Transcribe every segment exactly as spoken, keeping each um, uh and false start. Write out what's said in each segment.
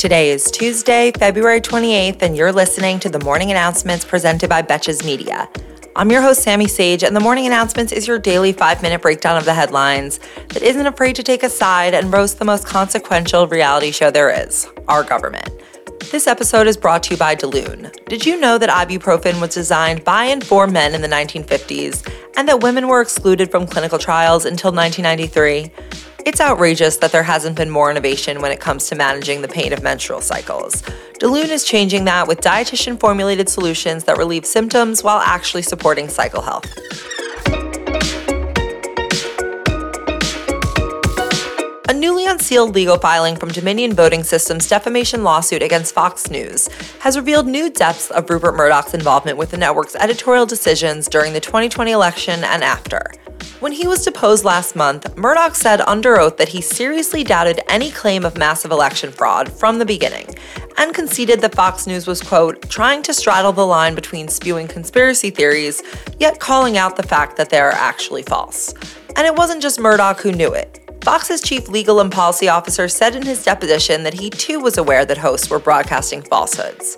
Today is Tuesday, February twenty-eighth, and you're listening to the Morning Announcements presented by Betches Media. I'm your host, Sammy Sage, and the Morning Announcements is your daily five-minute breakdown of the headlines that isn't afraid to take a side and roast the most consequential reality show there is, our government. This episode is brought to you by DeLune. Did you know that ibuprofen was designed by and for men in the nineteen fifties, and that women were excluded from clinical trials until nineteen ninety-three? It's outrageous that there hasn't been more innovation when it comes to managing the pain of menstrual cycles. DeLune is changing that with dietitian-formulated solutions that relieve symptoms while actually supporting cycle health. A newly unsealed legal filing from Dominion Voting Systems' defamation lawsuit against Fox News has revealed new depths of Rupert Murdoch's involvement with the network's editorial decisions during the twenty twenty election and after. When he was deposed last month, Murdoch said under oath that he seriously doubted any claim of massive election fraud from the beginning and conceded that Fox News was, quote, trying to straddle the line between spewing conspiracy theories, yet calling out the fact that they are actually false. And it wasn't just Murdoch who knew it. Fox's chief legal and policy officer said in his deposition that he too was aware that hosts were broadcasting falsehoods.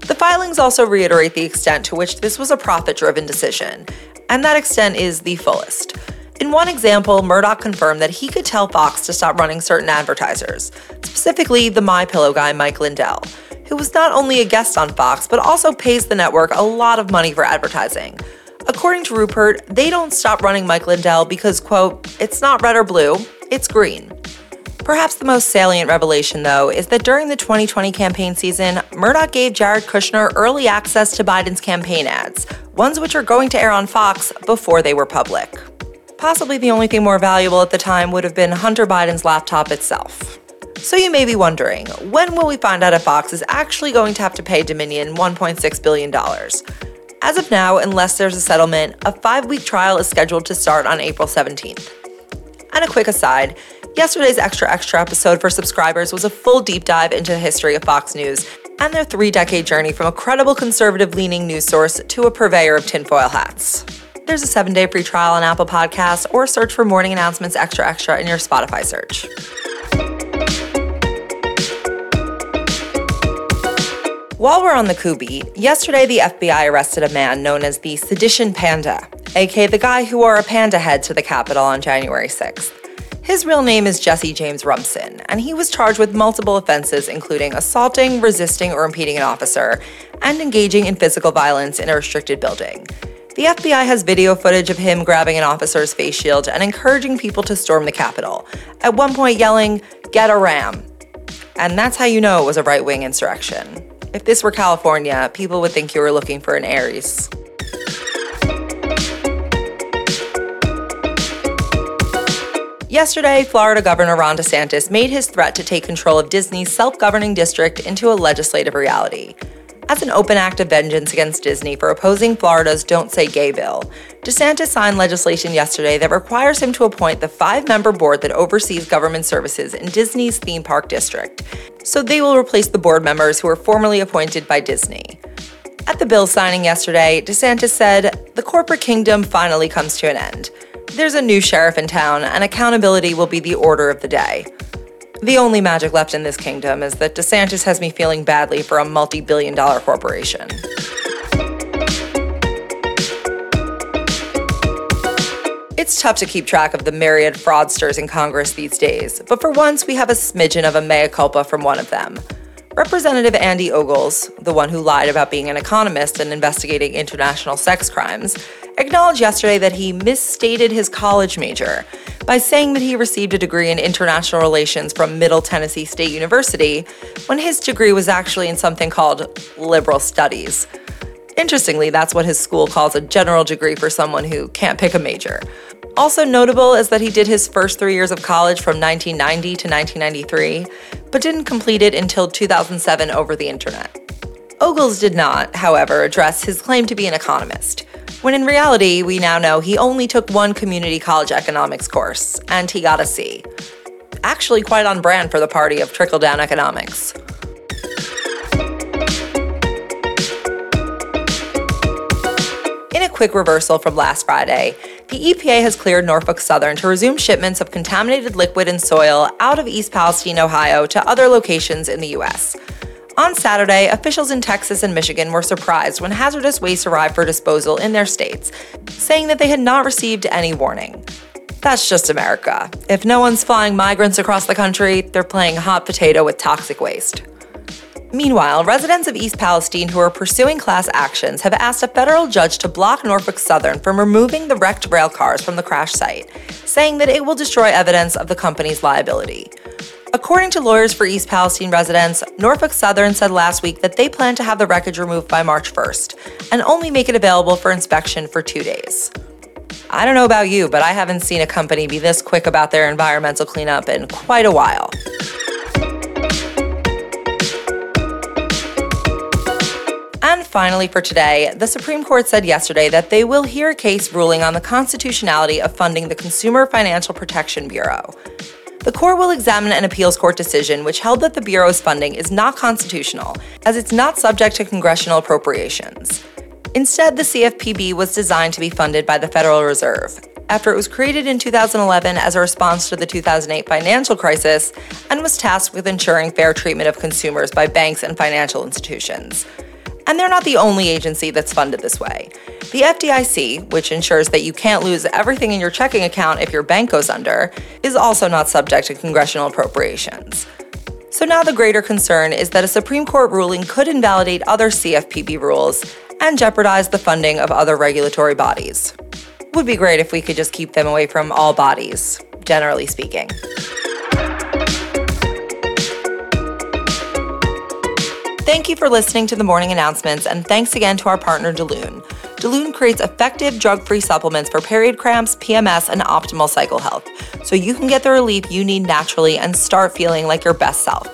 The filings also reiterate the extent to which this was a profit-driven decision, and that extent is the fullest. In one example, Murdoch confirmed that he could tell Fox to stop running certain advertisers, specifically the MyPillow guy Mike Lindell, who was not only a guest on Fox, but also pays the network a lot of money for advertising. According to Rupert, they don't stop running Mike Lindell because, quote, it's not red or blue, it's green. Perhaps the most salient revelation, though, is that during the twenty twenty campaign season, Murdoch gave Jared Kushner early access to Biden's campaign ads, ones which are going to air on Fox before they were public. Possibly the only thing more valuable at the time would have been Hunter Biden's laptop itself. So you may be wondering, when will we find out if Fox is actually going to have to pay Dominion one point six billion dollars? As of now, unless there's a settlement, a five-week trial is scheduled to start on April seventeenth. And a quick aside, yesterday's Extra Extra episode for subscribers was a full deep dive into the history of Fox News and their three-decade journey from a credible conservative-leaning news source to a purveyor of tinfoil hats. There's a seven-day free trial on Apple Podcasts, or search for Morning Announcements Extra Extra in your Spotify search. While we're on the coup beat, yesterday the F B I arrested a man known as the Sedition Panda, aka the guy who wore a panda head to the Capitol on January sixth. His real name is Jesse James Rumson, and he was charged with multiple offenses including assaulting, resisting, or impeding an officer, and engaging in physical violence in a restricted building. The F B I has video footage of him grabbing an officer's face shield and encouraging people to storm the Capitol, at one point yelling, "Get a ram!" And that's how you know it was a right-wing insurrection. If this were California, people would think you were looking for an Aries. Yesterday, Florida Governor Ron DeSantis made his threat to take control of Disney's self-governing district into a legislative reality. As an open act of vengeance against Disney for opposing Florida's Don't Say Gay bill, DeSantis signed legislation yesterday that requires him to appoint the five-member board that oversees government services in Disney's theme park district, so they will replace the board members who were formerly appointed by Disney. At the bill signing yesterday, DeSantis said, "The corporate kingdom finally comes to an end. There's a new sheriff in town, and accountability will be the order of the day." The only magic left in this kingdom is that DeSantis has me feeling badly for a multi-billion dollar corporation. It's tough to keep track of the myriad fraudsters in Congress these days, but for once we have a smidgen of a mea culpa from one of them. Representative Andy Ogles, the one who lied about being an economist and investigating international sex crimes, acknowledged yesterday that he misstated his college major by saying that he received a degree in international relations from Middle Tennessee State University when his degree was actually in something called liberal studies. Interestingly, that's what his school calls a general degree for someone who can't pick a major. Also notable is that he did his first three years of college from nineteen ninety to nineteen ninety-three, but didn't complete it until two thousand seven over the internet. Ogles did not, however, address his claim to be an economist, when in reality, we now know he only took one community college economics course, and he got a C. Actually quite on brand for the party of trickle-down economics. In a quick reversal from last Friday, The E P A has cleared Norfolk Southern to resume shipments of contaminated liquid and soil out of East Palestine, Ohio, to other locations in the U S. On Saturday, officials in Texas and Michigan were surprised when hazardous waste arrived for disposal in their states, saying that they had not received any warning. That's just America. If no one's flying migrants across the country, they're playing hot potato with toxic waste. Meanwhile, residents of East Palestine who are pursuing class actions have asked a federal judge to block Norfolk Southern from removing the wrecked rail cars from the crash site, saying that it will destroy evidence of the company's liability. According to lawyers for East Palestine residents, Norfolk Southern said last week that they plan to have the wreckage removed by March first and only make it available for inspection for two days. I don't know about you, but I haven't seen a company be this quick about their environmental cleanup in quite a while. And finally for today, the Supreme Court said yesterday that they will hear a case ruling on the constitutionality of funding the Consumer Financial Protection Bureau. The court will examine an appeals court decision which held that the Bureau's funding is not constitutional, as it's not subject to congressional appropriations. Instead, the C F P B was designed to be funded by the Federal Reserve, after it was created in two thousand eleven as a response to the two thousand eight financial crisis and was tasked with ensuring fair treatment of consumers by banks and financial institutions. And they're not the only agency that's funded this way. The F D I C, which ensures that you can't lose everything in your checking account if your bank goes under, is also not subject to congressional appropriations. So now the greater concern is that a Supreme Court ruling could invalidate other C F P B rules and jeopardize the funding of other regulatory bodies. Would be great if we could just keep them away from all bodies, generally speaking. Thank you for listening to the morning announcements, and thanks again to our partner DeLune. DeLune creates effective drug-free supplements for period cramps, P M S, and optimal cycle health, so you can get the relief you need naturally and start feeling like your best self.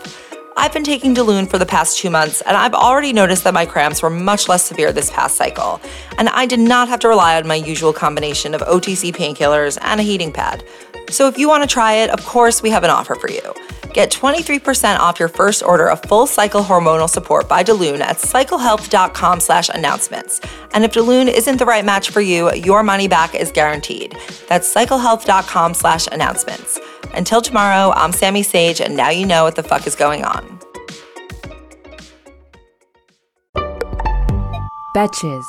I've been taking DeLune for the past two months, and I've already noticed that my cramps were much less severe this past cycle, and I did not have to rely on my usual combination of O T C painkillers and a heating pad. So if you want to try it, of course, we have an offer for you. Get twenty-three percent off your first order of full cycle hormonal support by DeLune at cyclehealth.com slash announcements. And if DeLune isn't the right match for you, your money back is guaranteed. That's cyclehealth.com slash announcements. Until tomorrow, I'm Sammy Sage, and now you know what the fuck is going on. Betches.